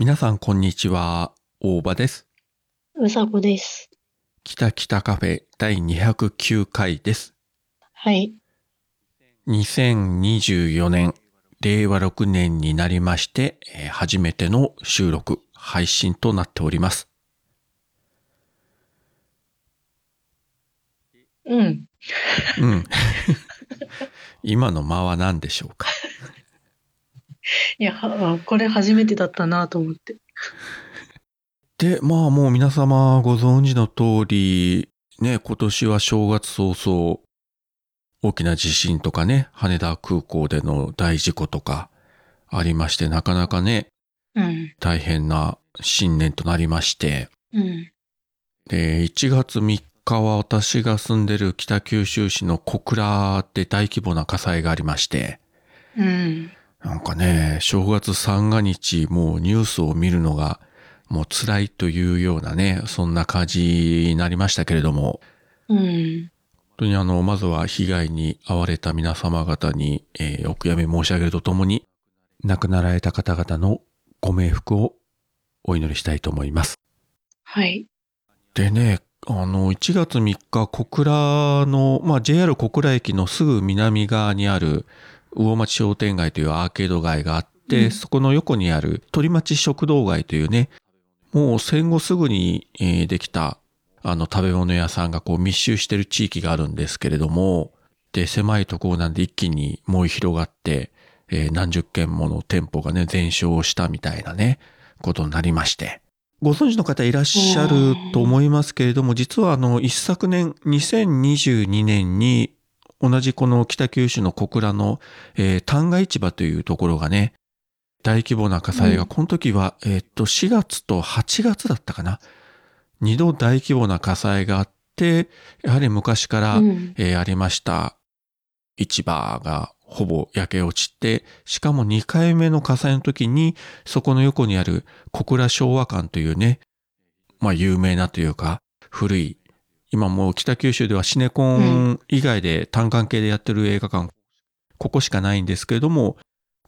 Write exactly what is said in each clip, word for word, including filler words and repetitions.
皆さんこんにちは、大場です。うさこです。きたきたカフェ第にひゃくきゅうかいです。はい。にせんにじゅうよねん、れいわろくねんになりまして、えー、初めての収録、配信となっております。うん。うん。今の間は何でしょうか。いや、これ初めてだったなと思って。で、まあもう皆様ご存知の通り、ね、今年は正月早々、大きな地震とかね、羽田空港での大事故とかありまして、なかなかね、うん、大変な新年となりまして、うん、で、いちがつみっかは私が住んでる北九州市の小倉で大規模な火災がありまして、うんなんかね、正月三が日、もうニュースを見るのがもう辛いというようなね、そんな感じになりましたけれども、うん、本当にあの、まずは被害に遭われた皆様方に、えー、お悔やみ申し上げるとともに、亡くなられた方々のご冥福をお祈りしたいと思います。はい。でね、あの、いちがつみっか、小倉の、まあ、ジェイアール 小倉駅のすぐ南側にある、魚町商店街というアーケード街があって、うん、そこの横にある鳥町食堂街というね、もう戦後すぐにできたあの食べ物屋さんがこう密集してる地域があるんですけれども、で、狭いところなんで一気に燃え広がって、えー、何十軒もの店舗がね、全焼したみたいなね、ことになりまして。ご存知の方いらっしゃると思いますけれども、実はあの一昨年、にせんにじゅうにねんに、同じこの北九州の小倉の、えー、旦過市場というところがね、大規模な火災が、うん、この時は、えー、っと、しがつとはちがつだったかな。二度大規模な火災があって、やはり昔から、うんえー、ありました市場がほぼ焼け落ちて、しかもにかいめの火災の時に、そこの横にある小倉昭和館というね、まあ有名なというか、古い今もう北九州ではシネコン以外で単館系でやってる映画館、うん、ここしかないんですけれども、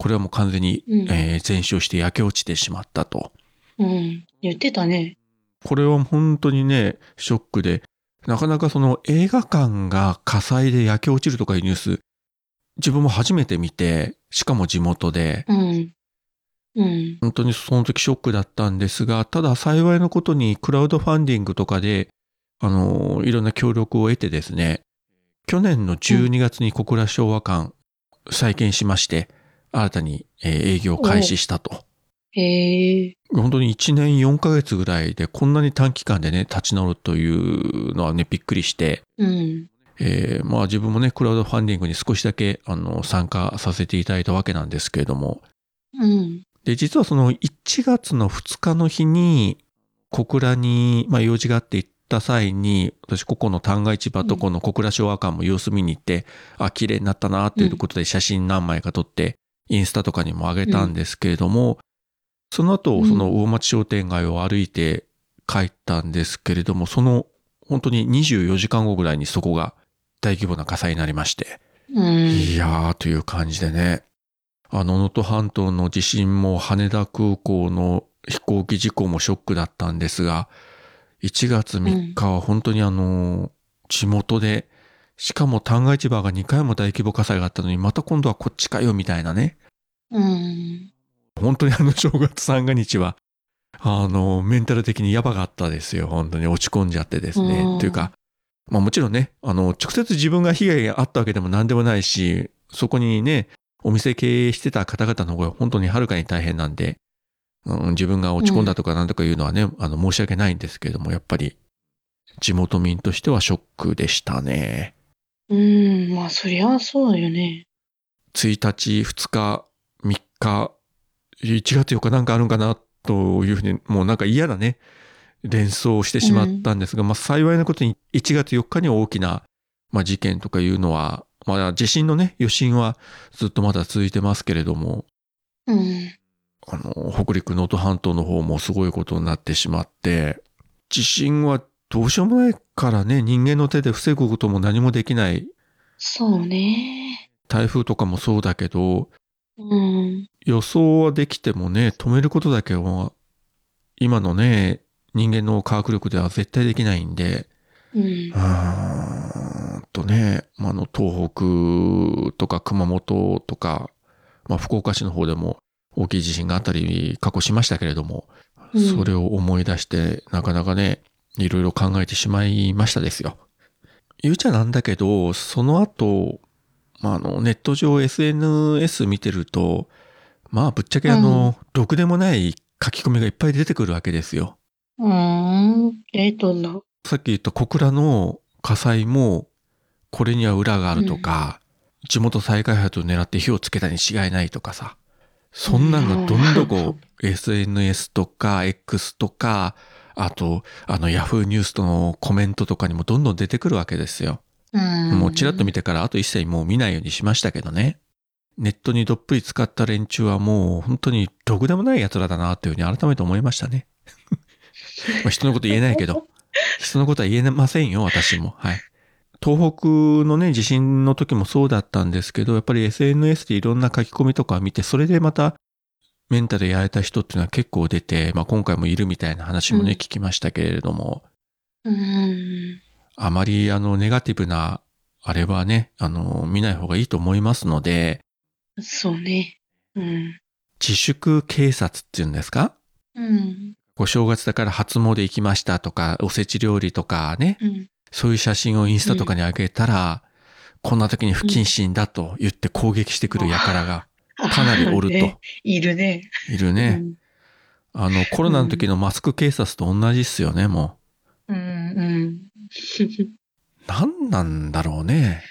これはもう完全に、うんえー、全焼して焼け落ちてしまったと。うん、言ってたね。これは本当にね、ショックで、なかなかその映画館が火災で焼け落ちるとかいうニュース、自分も初めて見て、しかも地元で、うんうん、本当にその時ショックだったんですが、ただ幸いのことにクラウドファンディングとかで、あの、いろんな協力を得てですね、去年のじゅうにがつに小倉昭和館再建しまして、新たに営業を開始したと。へえ。本当にいちねんよんかげつぐらいでこんなに短期間でね、立ち直るというのはね、びっくりして、うんえー、まあ自分もね、クラウドファンディングに少しだけあの参加させていただいたわけなんですけれども、うん、で、実はそのいちがつのふつかの日に、小倉に、まあ、用事があって行って、た際に私ここの旦過市場とこの小倉昭和館も様子見に行って、うん、あ綺麗になったなということで写真何枚か撮ってインスタとかにも上げたんですけれども、うん、その後その魚町商店街を歩いて帰ったんですけれども、その本当ににじゅうよじかんごぐらいにそこが大規模な火災になりまして、うん、いやーという感じでね、あの能登半島の地震も羽田空港の飛行機事故もショックだったんですが、いちがつみっかは本当にあの、地元で、しかも旦過市場がにかいも大規模火災があったのに、また今度はこっちかよみたいなね。うん。本当にあの正月三が日は、あの、メンタル的にやばかったですよ。本当に落ち込んじゃってですね。うん、というか、まあもちろんね、あの、直接自分が被害があったわけでも何でもないし、そこにね、お店経営してた方々の方が本当にはるかに大変なんで、うん、自分が落ち込んだとかなんとかいうのはね、うん、あの申し訳ないんですけれども、やっぱり地元民としてはショックでしたね。うーん、まあそりゃそうよね。ついたち、ふつか、みっか、いちがつよっかなんかあるんかなというふうに、もうなんか嫌なね、連想をしてしまったんですが、うん、まあ幸いなことにいちがつよっかに大きな、まあ、事件とかいうのは、まあ地震のね、余震はずっとまだ続いてますけれども、うんあの北陸能登半島の方もすごいことになってしまって、地震はどうしようもないからね、人間の手で防ぐことも何もできない。そうね、台風とかもそうだけど、うん、予想はできてもね、止めることだけは今のね人間の科学力では絶対できないんで、うん、あーとね、まあ、あの東北とか熊本とか、まあ、福岡市の方でも大きい地震があったり過去しましたけれども、うん、それを思い出してなかなかねいろいろ考えてしまいましたですよ。言うちゃなんだけど、その後、まあ、あのネット上 エスエヌエス 見てると、まあぶっちゃけあの、うん、ろくでもない書き込みがいっぱい出てくるわけですよ。うーん、え、どんな？さっき言った小倉の火災もこれには裏があるとか、うん、地元再開発を狙って火をつけたに違いないとかさ、そんなのどんどこ エスエヌエス とか X とか、あとあのヤフーニュースとのコメントとかにもどんどん出てくるわけですよ。うん、もうちらっと見てからあと一切もう見ないようにしましたけどね。ネットにどっぷり使った連中はもう本当にろくでもない奴らだなというふうに改めて思いましたね。まあ人のこと言えないけど、人のことは言えませんよ、私も。はい。東北のね地震の時もそうだったんですけど、やっぱり エスエヌエス でいろんな書き込みとか見て、それでまたメンタルやられた人っていうのは結構出て、まあ今回もいるみたいな話もね、うん、聞きましたけれども、うん、あまりあのネガティブなあれはね、あの見ない方がいいと思いますので。そうね。うん。自粛警察っていうんですか？うん。お正月だから初詣行きましたとか、おせち料理とかね、うん、そういう写真をインスタとかに上げたら、うん、こんな時に不謹慎だと言って攻撃してくる輩がかなりおると、うんね、いるねいるね、うん、あのコロナの時のマスク警察と同じっすよね、もう、うんうん、何なんだろうね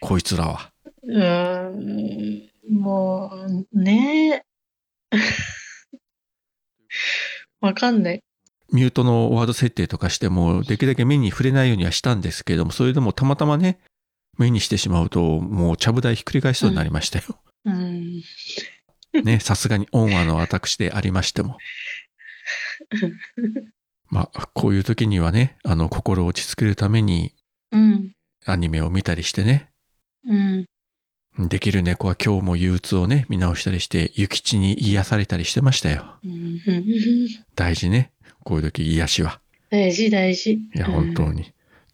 こいつらは。うーん、もうねえわかんない。ミュートのワード設定とかしてもできるだけ目に触れないようにはしたんですけども、それでもたまたまね目にしてしまうともうちゃぶ台ひっくり返しそうになりましたよ、うんうん、ね、さすがにオンアの私でありましてもまあこういう時にはね、あの心を落ち着けるためにアニメを見たりしてね、うん、できる猫は今日も憂鬱をね見直したりして諭吉に癒されたりしてましたよ、うん、大事ねこういう時、癒しは大事大事。いや本当に、うん、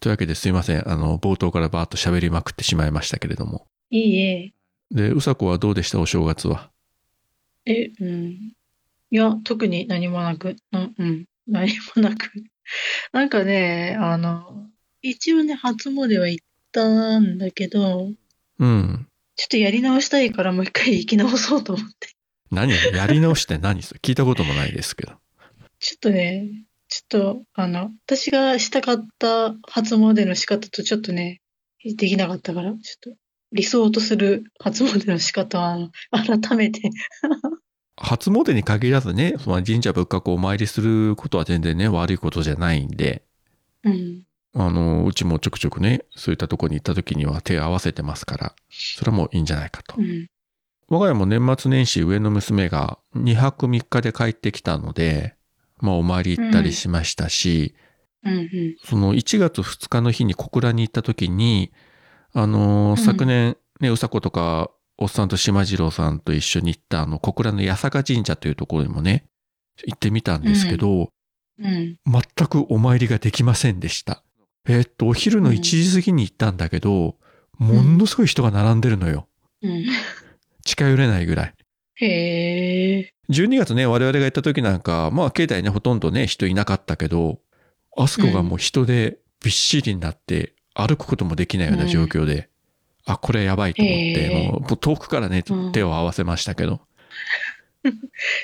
というわけですいません、あの冒頭からバーッと喋りまくってしまいましたけれども。いいえ。でうさこはどうでしたお正月は？え、うん、いや特に何もなく、うん、うん、何もなくなんかね、あの一応ね初詣は行ったんだけど、うん、ちょっとやり直したいからもう一回行き直そうと思って。何やり直して何それ聞いたこともないですけど。ちょっとね、ちょっとあの私がしたかった初詣の仕方とちょっとねできなかったから、ちょっと理想とする初詣の仕方は改めて初詣に限らずね、その神社仏閣をお参りすることは全然ね悪いことじゃないんで、うん、あのうちもちょくちょくねそういったとこに行った時には手を合わせてますから、それはもういいんじゃないかと、うん、我が家も年末年始上の娘がにはくみっかで帰ってきたので、まあ、お参り行ったりしましたし、うんうんうん、そのいちがつふつかの日に小倉に行った時に、あのー、昨年ね、うさことかおっさんと島次郎さんと一緒に行ったあの小倉の八坂神社というところにもね行ってみたんですけど、うんうん、全くお参りができませんでした。えー、っとお昼のいちじ過ぎに行ったんだけど、うん、ものすごい人が並んでるのよ、うん、近寄れないぐらい。へえ。じゅうにがつね我々が行った時なんかまあ境内ねほとんどね人いなかったけど、あそこがもう人でびっしりになって歩くこともできないような状況で、うん、あこれやばいと思って、もう遠くからね手を合わせましたけど、うん、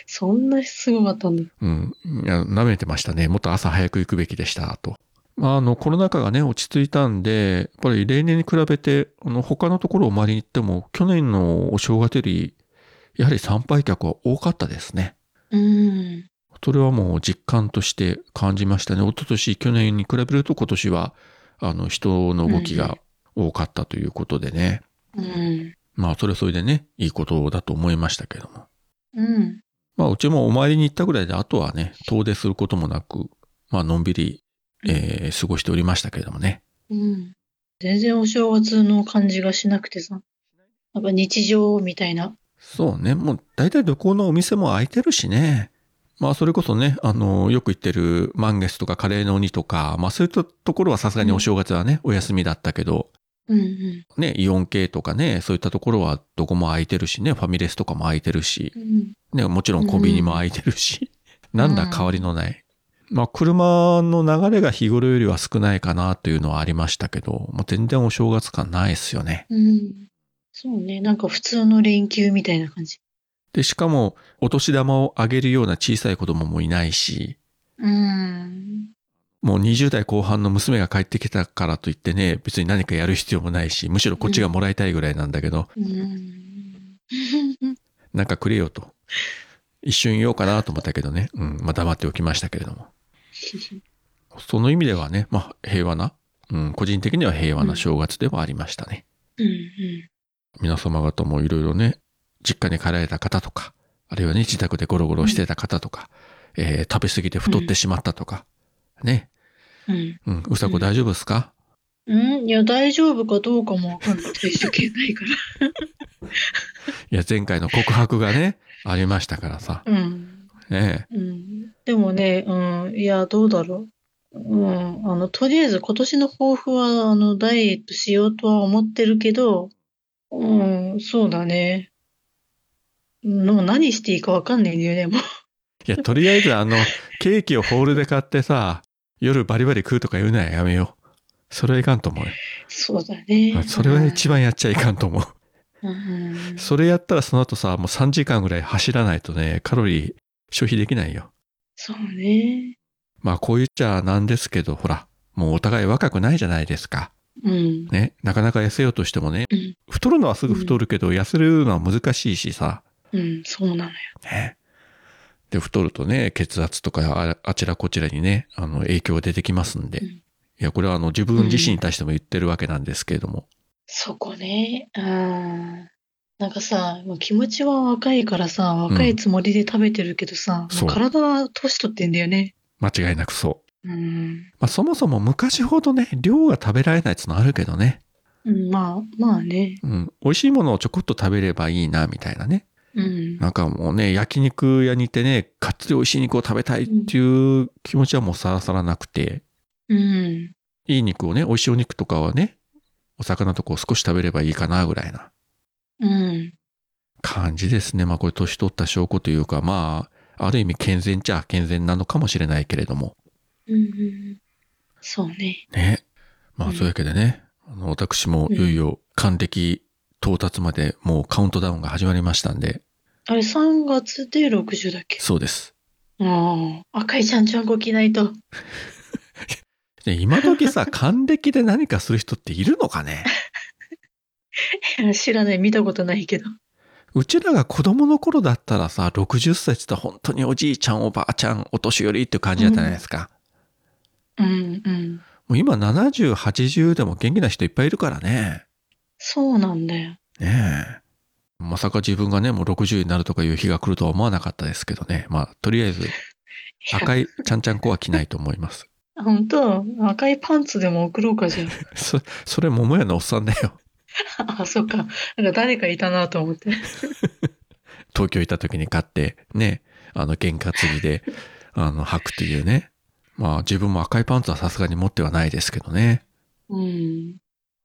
そんなすごかったんだ。うん、いや舐めてましたね。もっと朝早く行くべきでしたと。あのコロナ禍がね落ち着いたんで、やっぱり例年に比べてあの他のところを回りに行っても去年のお正月よりやはり参拝客は多かったですね、うん、それはもう実感として感じましたね。一昨年去年に比べると今年はあの人の動きが多かったということでね、うん、まあそれはそれでねいいことだと思いましたけども、うん、まあうちもお参りに行ったぐらいであとはね遠出することもなく、まあのんびり、えー、過ごしておりましたけれどもね、うん、全然お正月の感じがしなくてさ、やっぱ日常みたいな。そうね、もう大体どこのお店も開いてるしね、まあ、それこそね、あの、よく言ってるマンゲスとかカレーの鬼とか、まあ、そういったところはさすがにお正月はね、うん、お休みだったけど、うんうん、ね、イオン系とかね、そういったところはどこも空いてるしね、ファミレスとかも空いてるし、うん、ね、もちろんコンビニも空いてるし、うん、なんだ変わりのない。まあ、車の流れが日頃よりは少ないかなというのはありましたけど、まあ、全然お正月感ないですよね。うん。そうね、なんか普通の連休みたいな感じ。で、しかも、お年玉をあげるような小さい子供もいないし、うん、もうにじゅう代後半の娘が帰ってきたからといってね、別に何かやる必要もないし、むしろこっちがもらいたいぐらいなんだけど、うん、なんかくれよと。一瞬言おうかなと思ったけどね、うん、まあ、黙っておきましたけれども。その意味ではね、まあ、平和な、うん、個人的には平和な正月ではありましたね。うんうん、皆様方もいろいろね、実家に帰られた方とか、あるいはね、自宅でゴロゴロしてた方とか、うん、えー、食べ過ぎて太ってしまったとか、うん、ね、うん、うん、うさこ大丈夫ですか？うん、いや、大丈夫かどうかも分かんなくて、一見ないから。いや、前回の告白がね、ありましたからさ。うん。ねえ。うん、でもね、うん、いや、どうだろう。うん、あの、とりあえず今年の抱負は、あの、ダイエットしようとは思ってるけど、うん、そうだね。もう何していいか分かんないんだよね、もう。いや、とりあえずあのケーキをホールで買ってさ、夜バリバリ食うとか言うのはやめよう。それはいかんと思う。そうだね。それは一番やっちゃいかんと思う。うん、それやったらその後さ、もうさんじかんぐらい走らないとね、カロリー消費できないよ。そうね。まあこう言っちゃなんですけど、ほら、もうお互い若くないじゃないですか。うん。ね、なかなか痩せようとしてもね、うん、太るのはすぐ太るけど、うん、痩せるのは難しいしさ。うん、そうなのよ。ね。で、太るとね、血圧とか あ, あちらこちらにね、あの影響が出てきますんで、うん、いや、これはあの自分自身に対しても言ってるわけなんですけれども。うん、そこね、うん。なんかさ、気持ちは若いからさ、若いつもりで食べてるけどさ、うん、体は年取ってんだよね。間違いなくそう。うん。まあ、そもそも昔ほどね、量が食べられないっていうのはあるけどね。うん、まあ、まあね。うん。美味しいものをちょこっと食べればいいな、みたいなね。うん、なんかもうね、焼肉屋に行ってね、かっつり美味しい肉を食べたいっていう気持ちはもうさらさらなくて、うん、いい肉をね、美味しいお肉とかはね、お魚とかを少し食べればいいかなぐらいな感じですね。まあこれ年取った証拠というか、まあある意味健全っちゃ健全なのかもしれないけれども、うん、そうね。ね、まあそういうわけでね、うん、あの私もいよいよ還暦到達までもうカウントダウンが始まりましたんで。あれさんがつでろくじゅうだっけ？そうです。ああ、赤いちゃんちゃんこ着ないと。今時さ、還暦で何かする人っているのかね？知らない、見たことないけど。うちらが子供の頃だったらさ、ろくじゅっさいって言ったら本当におじいちゃんおばあちゃんお年寄りっていう感じだったじゃないですか。うん、うん、うん。もう今ななじゅう、はちじゅうでも元気な人いっぱいいるからね。そうなんだよ。ねえ。まさか自分がね、もうろくじゅうになるとかいう日が来るとは思わなかったですけどね。まあ、とりあえず、赤いちゃんちゃんこは着ないと思います。本当？赤いパンツでも送ろうかじゃん。そ, それ、桃屋のおっさんだよ。あ、そっか。なんか誰かいたなと思って。東京行った時に買って、ね、あの、験担ぎで、あの、履くっていうね。まあ、自分も赤いパンツはさすがに持ってはないですけどね。うん。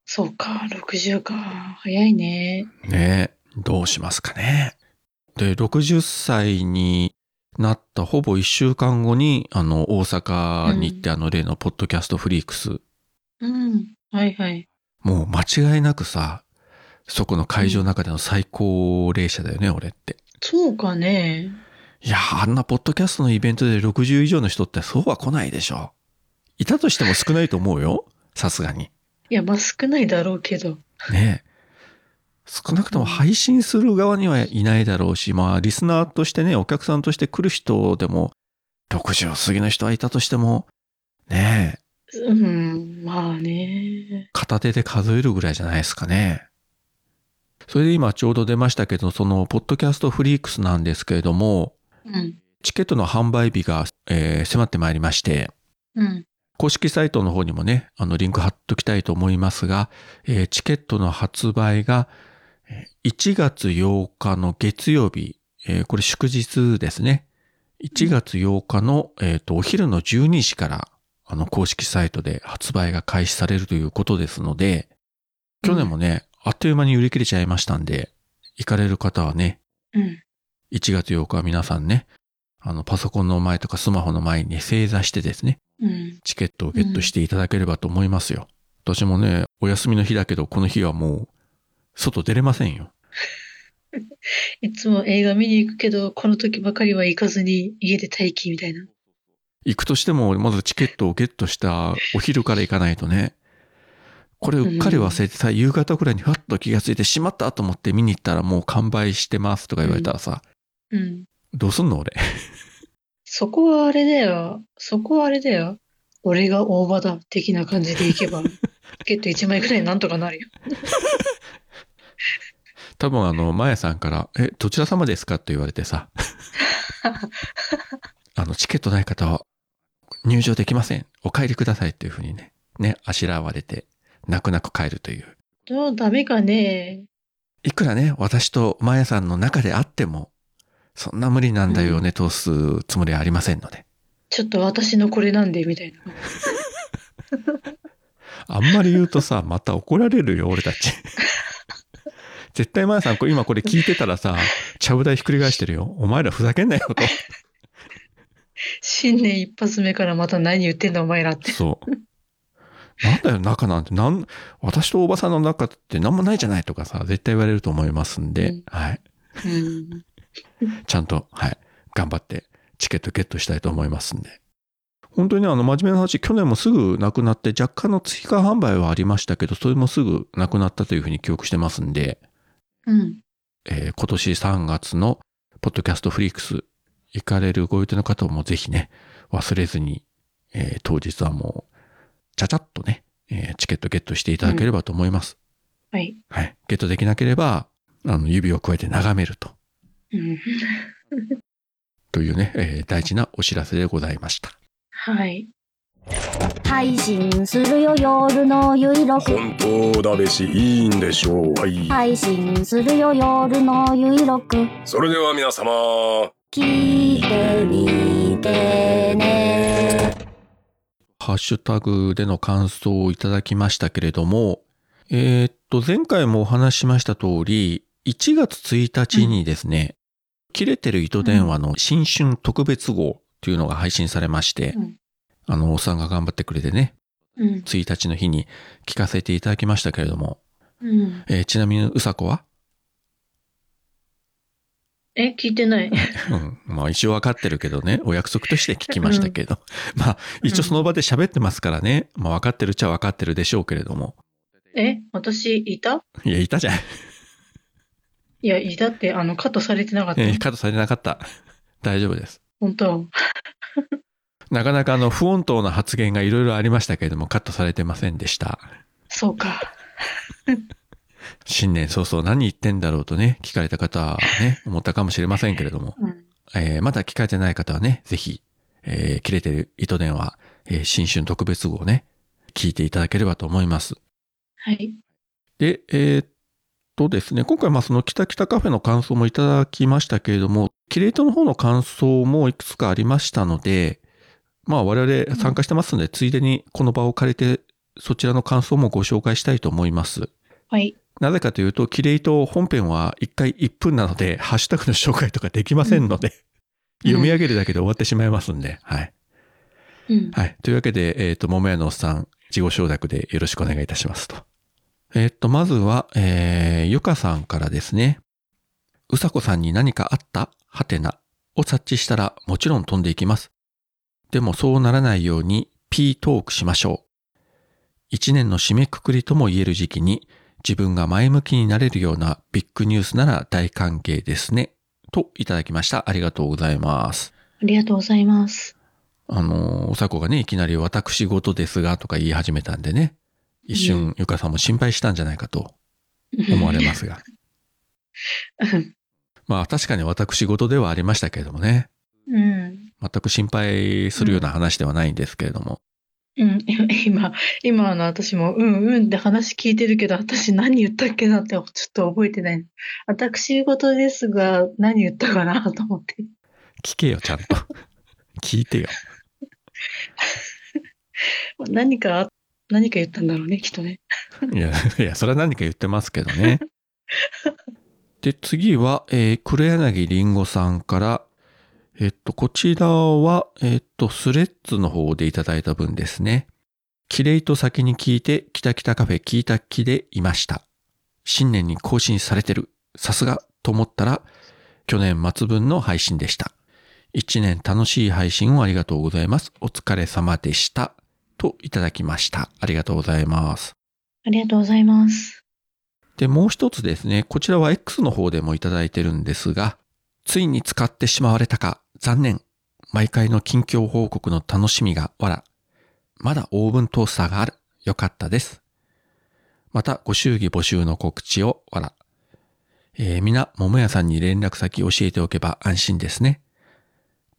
そうか、ろくじゅうか、早いね。ねえ、どうしますかね。で、ろくじゅっさいになったほぼいっしゅうかんごに、あの、大阪に行って、うん、あの、例のポッドキャストフリークス。うん、はいはい。もう間違いなくさ、そこの会場の中での最高齢者だよね、うん、俺って。そうかね。いや、あんなポッドキャストのイベントでろくじゅう以上の人ってそうは来ないでしょ。いたとしても少ないと思うよ、さすがに。いや、まあ少ないだろうけど。ねえ。少なくとも配信する側にはいないだろうし、まあリスナーとしてね、お客さんとして来る人でも、ろくじゅう過ぎの人はいたとしても、ねえ。うん、まあね。片手で数えるぐらいじゃないですかね。それで今ちょうど出ましたけど、その、ポッドキャストフリークスなんですけれども、うん、チケットの販売日が、えー、迫ってまいりまして、うん。公式サイトの方にもね、あのリンク貼っときたいと思いますが、えー、チケットの発売がいちがつようかの月曜日、えー、これ祝日ですね。いちがつようかの、えーと、お昼のじゅうにじからあの公式サイトで発売が開始されるということですので、去年もね、うん、あっという間に売り切れちゃいましたんで、行かれる方はね、うん、いちがつようかは皆さんね、あのパソコンの前とかスマホの前に正座してですね、うん、チケットをゲットしていただければと思いますよ。うん、私もね、お休みの日だけど、この日はもう外出れませんよ。いつも映画見に行くけど、この時ばかりは行かずに家で待機みたいな。行くとしても、まずチケットをゲットしたお昼から行かないとね。これうっかり忘れてさ、うん、夕方くらいにふわっと気がついてしまったと思って見に行ったらもう完売してますとか言われたらさ、うんうん、どうすんの俺。そこはあれだよ、そこはあれだよ、俺が大場だ的な感じで行けばチケットいちまいくらいなんとかなるよ。多分あのマヤさんからえどちら様ですかって言われてさ、あのチケットない方は入場できません、お帰りくださいっていうふうにねねあしらわれて。泣く泣く帰るという。どうダメかね。いくらね、私とマヤさんの中であっても、そんな無理なんだよね、うん、通すつもりはありませんので。ちょっと私のこれなんでみたいな。あんまり言うとさ、また怒られるよ俺たち。絶対マヤさんこれ今これ聞いてたらさ、ちゃぶ台ひっくり返してるよ。お前らふざけんなよと。新年一発目からまた何言ってんだお前らって。そう。なんだよ仲なんて、なん私とおばさんの仲って何もないじゃないとかさ絶対言われると思いますんで、うん、はい、うん、ちゃんとはい頑張ってチケットゲットしたいと思いますんで、本当にねあの真面目な話、去年もすぐなくなって若干の追加販売はありましたけど、それもすぐなくなったというふうに記憶してますんで、うんえー、今年さんがつのポッドキャストフリークス行かれるご予定の方もぜひね忘れずに、えー、当日はもうちゃちゃっとね、えー、チケットゲットしていただければと思います、うん、はい、はい、ゲットできなければあの指をくわえて眺めると、うん、というね、えー、大事なお知らせでございました。はい配信するよ夜のゆいろく、本当だべしいいんでしょう、はい、配信するよ夜のゆいろく、それでは皆様聞いてみてね。ハッシュタグでの感想をいただきましたけれども、えー、っと前回もお話ししました通り、いちがつついたちにですね、うん、切れてる糸電話の新春特別号というのが配信されまして、うん、あのおっさんが頑張ってくれてね、うん、ついたちの日に聞かせていただきましたけれども、うんえー、ちなみにうさこは？え聞いてない。うん、まあ一応わかってるけどね、お約束として聞きましたけど、うん、まあ一応その場で喋ってますからね、まあわかってるっちゃわかってるでしょうけれども。え私いた？いやいたじゃん。いやいたってあのカットされてなかった。えカットされてなかった。大丈夫です。本当。なかなかあの不穏当な発言がいろいろありましたけれどもカットされてませんでした。そうか。新年早々何言ってんだろうとね聞かれた方はね思ったかもしれませんけれども、うんえー、まだ聞かれてない方はねぜひ、えー、切れてる糸電話、えー、新春特別号をね聞いていただければと思います。はいでえー、っとですね今回まあそのキタキタカフェの感想もいただきましたけれども、キレイトの方の感想もいくつかありましたので、まあ我々参加してますので、うん、ついでにこの場を借りてそちらの感想もご紹介したいと思います。はいなぜかというと、キレイト本編はいっかいいっぷんなので、ハッシュタグの紹介とかできませんので、うん、読み上げるだけで終わってしまいますんで、はい。うん、はい。というわけで、えっと、桃屋のおっさん、自己承諾でよろしくお願いいたしますと。えっと、まずは、えー、ゆかさんからですね。うさこさんに何かあった？はてなを察知したら、もちろん飛んでいきます。でもそうならないように、Pトークしましょう。一年の締めくくりとも言える時期に、自分が前向きになれるようなビッグニュースなら大歓迎ですねといただきました。ありがとうございます。ありがとうございます。あのおさこがねいきなり私事ですがとか言い始めたんでね、一瞬、うん、ゆかさんも心配したんじゃないかと思われますがまあ確かに私事ではありましたけれどもね、うん、全く心配するような話ではないんですけれども、うん、今、今の私もうんうんって話聞いてるけど、私何言ったっけなってちょっと覚えてない。私事ですが何言ったかなと思って。聞けよ、ちゃんと聞いてよ何か何か言ったんだろうね、きっとねいやいや、それは何か言ってますけどねで、次は、えー、黒柳りんごさんから、えっと、こちらは、えっと、スレッズの方でいただいた分ですね。キレイと先に聞いて、キタキタカフェ聞いた気でいました。新年に更新されてる。さすがと思ったら、去年末分の配信でした。一年楽しい配信をありがとうございます。お疲れ様でした。といただきました。ありがとうございます。ありがとうございます。で、もう一つですね、こちらは X の方でもいただいてるんですが、ついに使ってしまわれたか、残念。毎回の近況報告の楽しみがわら。まだオーブントースターがある。よかったです。また、ご祝儀募集の告知をわら。えー、みな、桃屋さんに連絡先教えておけば安心ですね。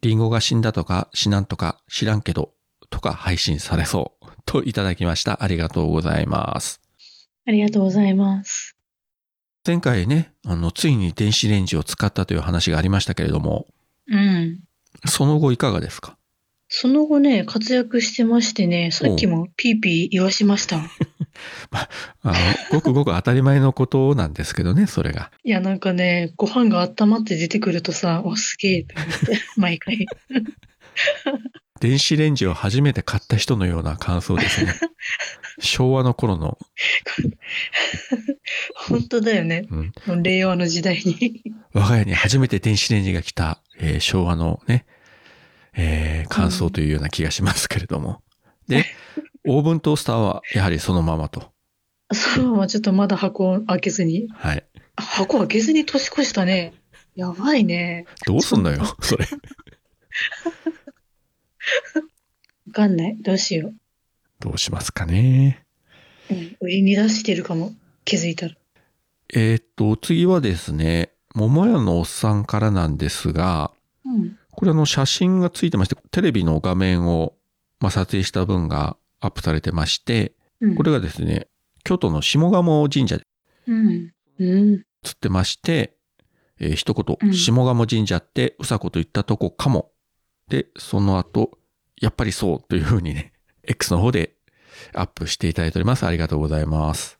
リンゴが死んだとか、死なんとか、知らんけど、とか配信されそう。といただきました。ありがとうございます。ありがとうございます。前回ね、あの、ついに電子レンジを使ったという話がありましたけれども、うん。その後いかがですか？その後ね、活躍してましてね、さっきもピーピー言わしました。まあの、ごくごく当たり前のことなんですけどね、それが。いや、なんかね、ご飯が温まって出てくるとさ、お、すげえと思って、毎回。電子レンジを初めて買った人のような感想ですね。昭和の頃の本当だよね、うん、令和の時代に我が家に初めて電子レンジが来た、えー、昭和のね、えー、感想というような気がしますけれども、うん、でオーブントースターはやはりそのままとそのままちょっとまだ箱を開けずに、はい、箱開けずに年越したね。やばいね。どうすんのよそれわかんない。どうしよう。どうしますかね。うん、売りに出してるかも。気づいたら。えー、っと、次はですね、桃屋のおっさんからなんですが、うん、これあの写真がついてまして、テレビの画面を、まあ、撮影した分がアップされてまして、うん、これがですね、京都の下鴨神社で、うんうん、映ってまして、えー、一言、うん、下鴨神社ってうさこと言ったとこかも。で、その後、やっぱりそうというふうにね、X の方でアップしていただいております。ありがとうございます。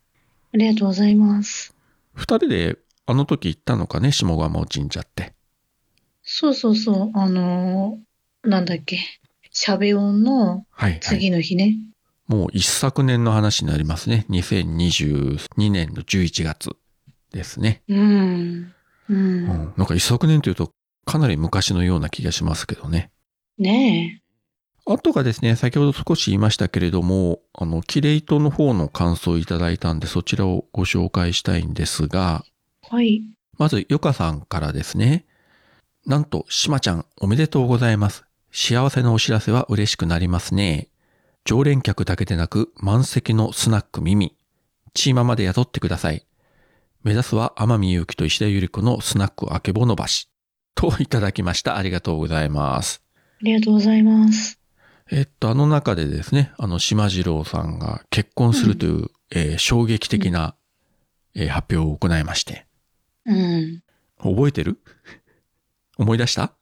ありがとうございます。二人であの時行ったのかね、下鴨神社って。そうそうそう、あのー、なんだっけ、しゃべ音の次の日ね。はいはい、もう一昨年の話になりますね。にせんにじゅうにねんのじゅういちがつですね。うん。うん。うん、なんか一昨年というと、かなり昔のような気がしますけどね。ねえ。あとがですね、先ほど少し言いましたけれども、あの、キレイトの方の感想をいただいたんで、そちらをご紹介したいんですが、はい。まず、ヨカさんからですね、なんと、しまちゃん、おめでとうございます。幸せなお知らせは嬉しくなりますね。常連客だけでなく、満席のスナック耳。チーマまで雇ってください。目指すは、天海祐希と石田ゆり子のスナックあけぼのばし。といただきました。ありがとうございます。ありがとうございます。えっと、あの中でですね、あの、島次郎さんが結婚するという、うんえー、衝撃的な、うんえー、発表を行いまして。うん。覚えてる？思い出した？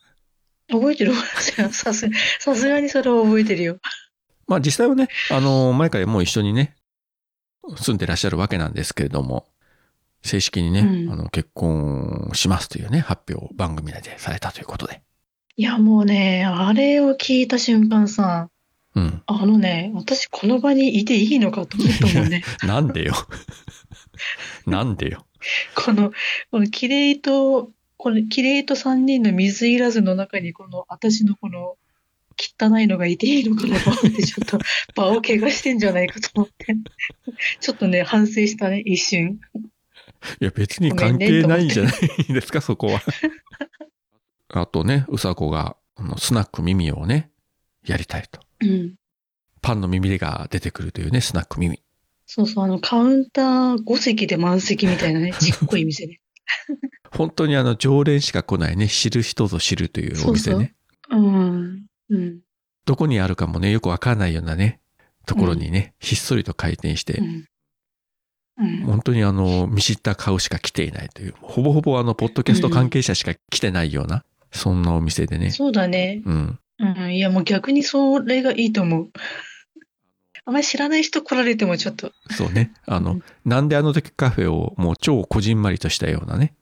覚えてる？さす、さすがにそれを覚えてるよ。まあ実際はね、あの、毎回もう一緒にね、住んでらっしゃるわけなんですけれども、正式にね、うん、あの、結婚しますというね、発表を番組内でされたということで。いやもうね、あれを聞いた瞬間さ、うん、あのね、私この場にいていいのかと思ったもんね。なんでよ。なんでよ。この、このキレイと、このキレイとさんにんの水いらずの中に、この私のこの汚いのがいていいのかなと思って、ちょっと場を怪我してんじゃないかと思って、ちょっとね、反省したね、一瞬。いや別に関係ないんじゃないですか、そこは。あとね、うさこがあのスナック耳をね、やりたいと、うん。パンの耳が出てくるというね、スナック耳。そうそう、あの、カウンターご席で満席みたいなね、ちっこい店で、ね。本当にあの、常連しか来ないね、知る人ぞ知るというお店ね。そうそう。うん。うん。どこにあるかもね、よくわからないようなね、ところにね、うん、ひっそりと開店して、うんうん、本当にあの、見知った顔しか来ていないという、ほぼほぼあの、ポッドキャスト関係者しか来てないような、そんなお店でね。そうだね。うん。うん、いやもう逆にそれがいいと思う。あまり知らない人来られてもちょっと。そうね。あの、うん、なんであの時カフェをもう超こじんまりとしたようなね。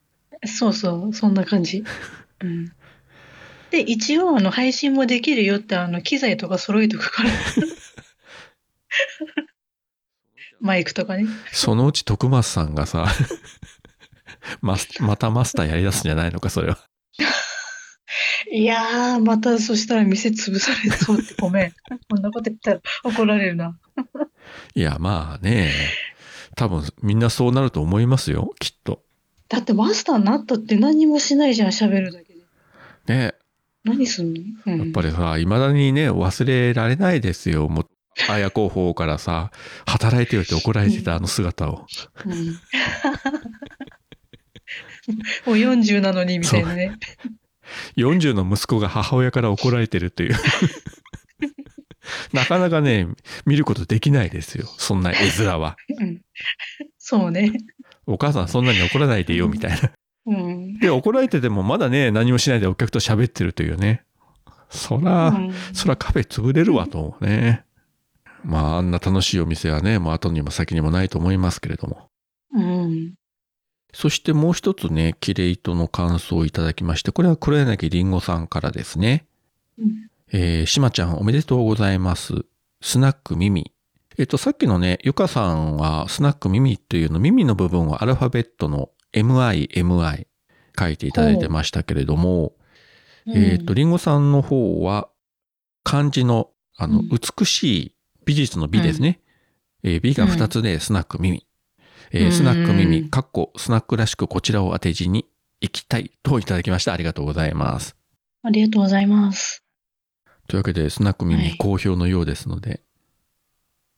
そうそう、そんな感じ。うん。で、一応あの配信もできるよってあの機材とか揃えとくから。マイクとかね。そのうち徳松さんがさま、またマスターやりだすんじゃないのか、それは。いやー、またそしたら店潰されそうってごめん。こんなこと言ったら怒られるな。いや、まあね、多分みんなそうなると思いますよ、きっと。だってマスターになったって何もしないじゃん、喋るだけで。ね。何すんの、うん、やっぱりさ、いまだにね、忘れられないですよ。もう綾候補からさ、働いてよって怒られてたあの姿を。うんうん、もうよんじゅうなのにみたいなね。よんじゅうの息子が母親から怒られてるというなかなかね見ることできないですよ、そんな絵面は。うん、そうね。お母さんそんなに怒らないでよみたいな、うん、で怒られててもまだね何もしないでお客と喋ってるというね。そら、うん、そらカフェ潰れるわと思うね。まああんな楽しいお店はねもう後にも先にもないと思いますけれども、うん、そしてもう一つねキレイトの感想をいただきまして、これは黒柳りんごさんからですね、うんえー、しまちゃんおめでとうございます。スナックミミ、えっとさっきのねゆかさんはスナックミミというのミミの部分をアルファベットの エムアイエムアイ 書いていただいてましたけれども、うん、えっとりんごさんの方は漢字のあの美しい、うん美術の美ですね、うんえー、美がふたつでスナックミミ、うんえー、スナックミミかっこスナックらしくこちらを当て字に行きたいといただきました。ありがとうございます。ありがとうございます。というわけでスナックミミ好評のようですので、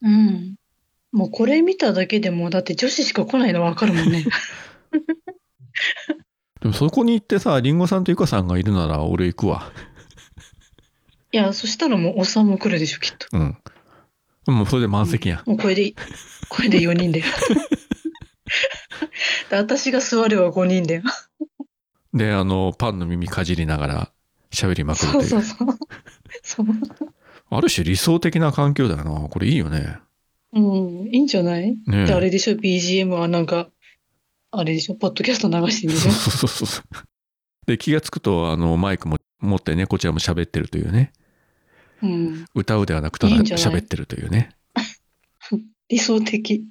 はい、うんもうこれ見ただけでもだって女子しか来ないの分かるもんねでもそこに行ってさリンゴさんとゆかさんがいるなら俺行くわいやそしたらもうおっさんも来るでしょきっと。うんもうそれで満席やん、うん、もうこれでこれでよにんだよで私が座ればごにんだよであのパンの耳かじりながら喋りまくるというそうそうそうある種理想的な環境だよなこれ。いいよね。うんいいんじゃない、ね、であれでしょ ビージーエム はなんかあれでしょポッドキャスト流してるでしょそうそうそうで気がつくとあのマイクも持ってねこちらも喋ってるというね、うん、歌うではなくただ喋ってるというね。いい理想的。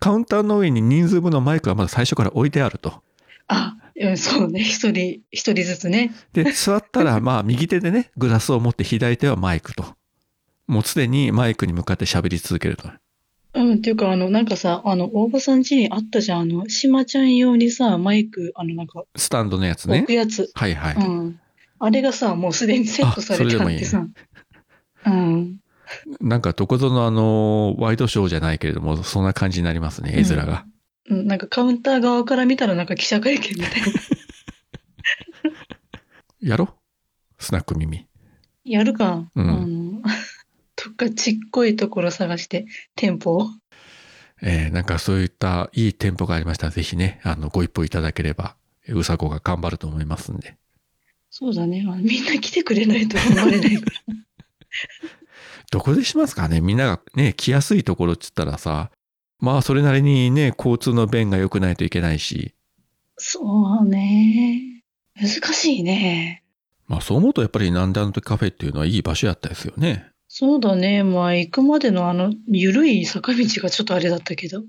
カウンターの上に人数分のマイクはまだ最初から置いてあると。あ、そうね。一人一人ずつね。で座ったらまあ右手でねグラスを持って左手はマイクと。もうすでにマイクに向かって喋り続けると。うんっていうかあのなんかさあの大場さん家にあったじゃんあのしまちゃん用にさマイクあのなんかスタンドのやつね。置くやつ。はいはい。うん、あれがさもうすでにセットされてたってさ。あ、それでもいいね。うん、なんかどこぞのあのワイドショーじゃないけれどもそんな感じになりますね絵面が、うん、なんかカウンター側から見たらなんか記者会見みたいなやろスナック耳やるか、うん、あのどっかちっこいところ探して店舗を、えー、なんかそういったいい店舗がありましたらぜひねあのご一報いただければうさこが頑張ると思いますんで。そうだねあのみんな来てくれないと思われないからどこでしますかね。みんながね来やすいところっつったらさまあそれなりにね交通の便が良くないといけないし。そうね難しいね。まあそう思うとやっぱりなんであの時カフェっていうのはいい場所やったですよね。そうだねまあ行くまでのあの緩い坂道がちょっとあれだったけど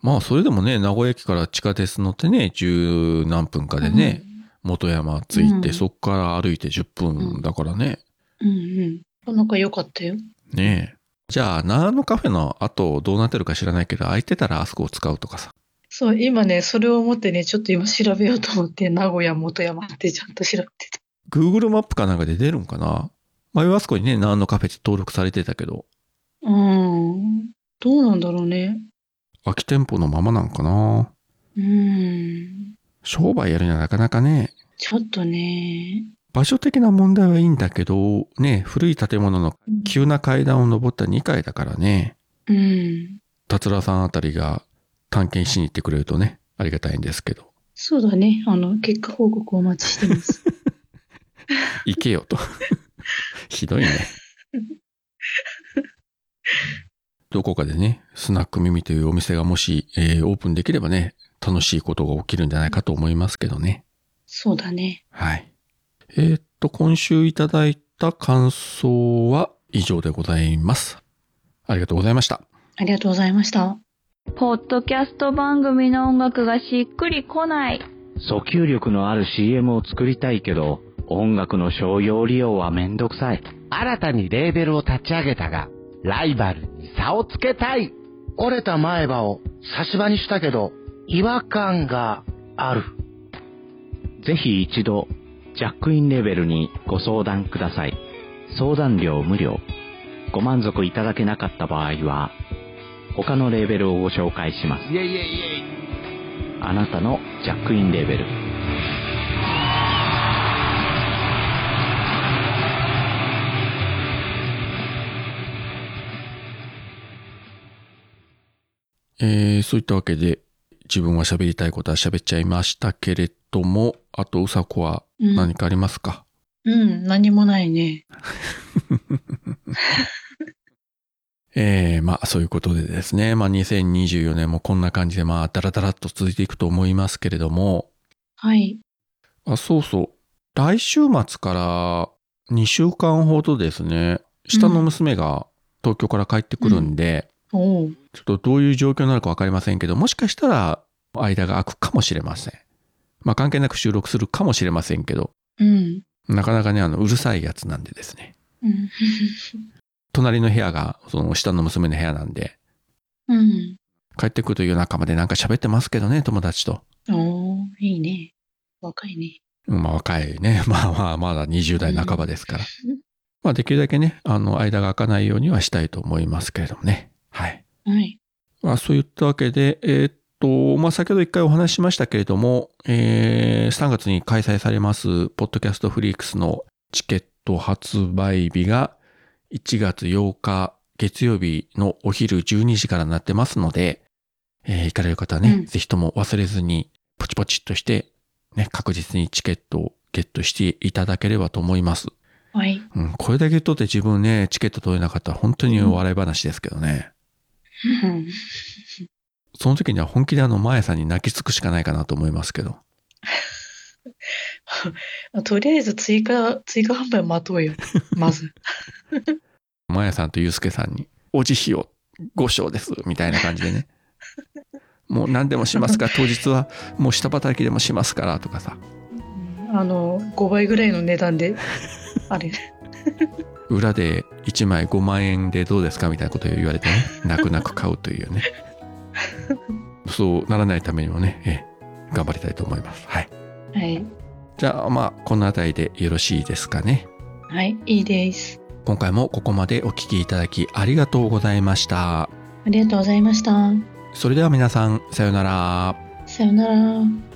まあそれでもね名古屋駅から地下鉄乗ってね十何分かでね、うん、元山着いて、うん、そっから歩いてじゅっぷんだからね、うん、うんうんなんか良かったよねえ。じゃあ長野カフェの後どうなってるか知らないけど空いてたらあそこを使うとかさ。そう今ねそれを思ってねちょっと今調べようと思って名古屋元山ってちゃんと調べてた。 Google マップかなんかで出るんかな。前はあそこにね長野カフェって登録されてたけどうーんどうなんだろうね。空き店舗のままなんかな。うーん商売やるにはなかなかねちょっとね場所的な問題はいいんだけどね古い建物の急な階段を上ったにかいだからね、うん、達郎さんあたりが探検しに行ってくれるとねありがたいんですけど。そうだねあの結果報告をお待ちしてます行けよとひどいねどこかでね、スナックミミというお店がもし、えー、オープンできればね、楽しいことが起きるんじゃないかと思いますけどね。そうだね。はい。えー、っと今週いただいた感想は以上でございます。ありがとうございました。ありがとうございました。ポッドキャスト番組の音楽がしっくりこない。訴求力のある シーエム を作りたいけど、音楽の商用利用はめんどくさい。新たにレーベルを立ち上げたが、ライバルに差をつけたい。折れた前歯を差し歯にしたけど違和感がある。ぜひ一度ジャックインレベルにご相談ください。相談料無料。ご満足いただけなかった場合は他のレーベルをご紹介します。イエイイエイイエイ。あなたのジャックインレベル。えー、そういったわけで自分は喋りたいことは喋っちゃいましたけれども、あとうさこは何かありますか？うん、うん、何もないねえー、まあそういうことでですね、まあにせんにじゅうよねんもこんな感じでまあダラダラっと続いていくと思いますけれども、はい、あ、そうそう、来週末からにしゅうかんほどですね、下の娘が東京から帰ってくるんで、うんうん、おう、ちょっとどういう状況になるか分かりませんけど、もしかしたら間が空くかもしれません。まあ関係なく収録するかもしれませんけど、うん、なかなかね、あのうるさいやつなんでですね、うん、隣の部屋がその下の娘の部屋なんで、うん、帰ってくると夜中までなんか喋ってますけどね、友達と。おー、いいね、若いね。まあ若いね、まあまあまだにじゅう代半ばですから、うん、まあできるだけね、あの間が空かないようにはしたいと思いますけれどもね。はい。はい。まあ、そういったわけで、えー、っと、まあ、先ほど一回お話ししましたけれども、えー、さんがつに開催されます、ポッドキャストフリークスのチケット発売日がいちがつようか月曜日のお昼じゅうにじからなってますので、えー、行かれる方はね、うん、ぜひとも忘れずに、ポチポチっとして、ね、確実にチケットをゲットしていただければと思います。はい。うん、これだけ取って自分ね、チケット取れなかったら本当に笑い話ですけどね。うんその時には本気であのマエさんに泣きつくしかないかなと思いますけどとりあえず追加追加販売を待とうよまずマエさんとユウスケさんにお慈悲をご賞ですみたいな感じでねもう何でもしますから、当日はもう下働きでもしますからとかさ、あのごばいぐらいの値段であれ裏でいちまいごまんえんでどうですかみたいなことを言われてね、泣く泣く買うというねそうならないためにもね、え頑張りたいと思います。はい、はい、じゃあまあこのあたりでよろしいですかね。はい、いいです。今回もここまでお聞きいただきありがとうございました。ありがとうございました。それでは皆さん、さよなら。さよなら。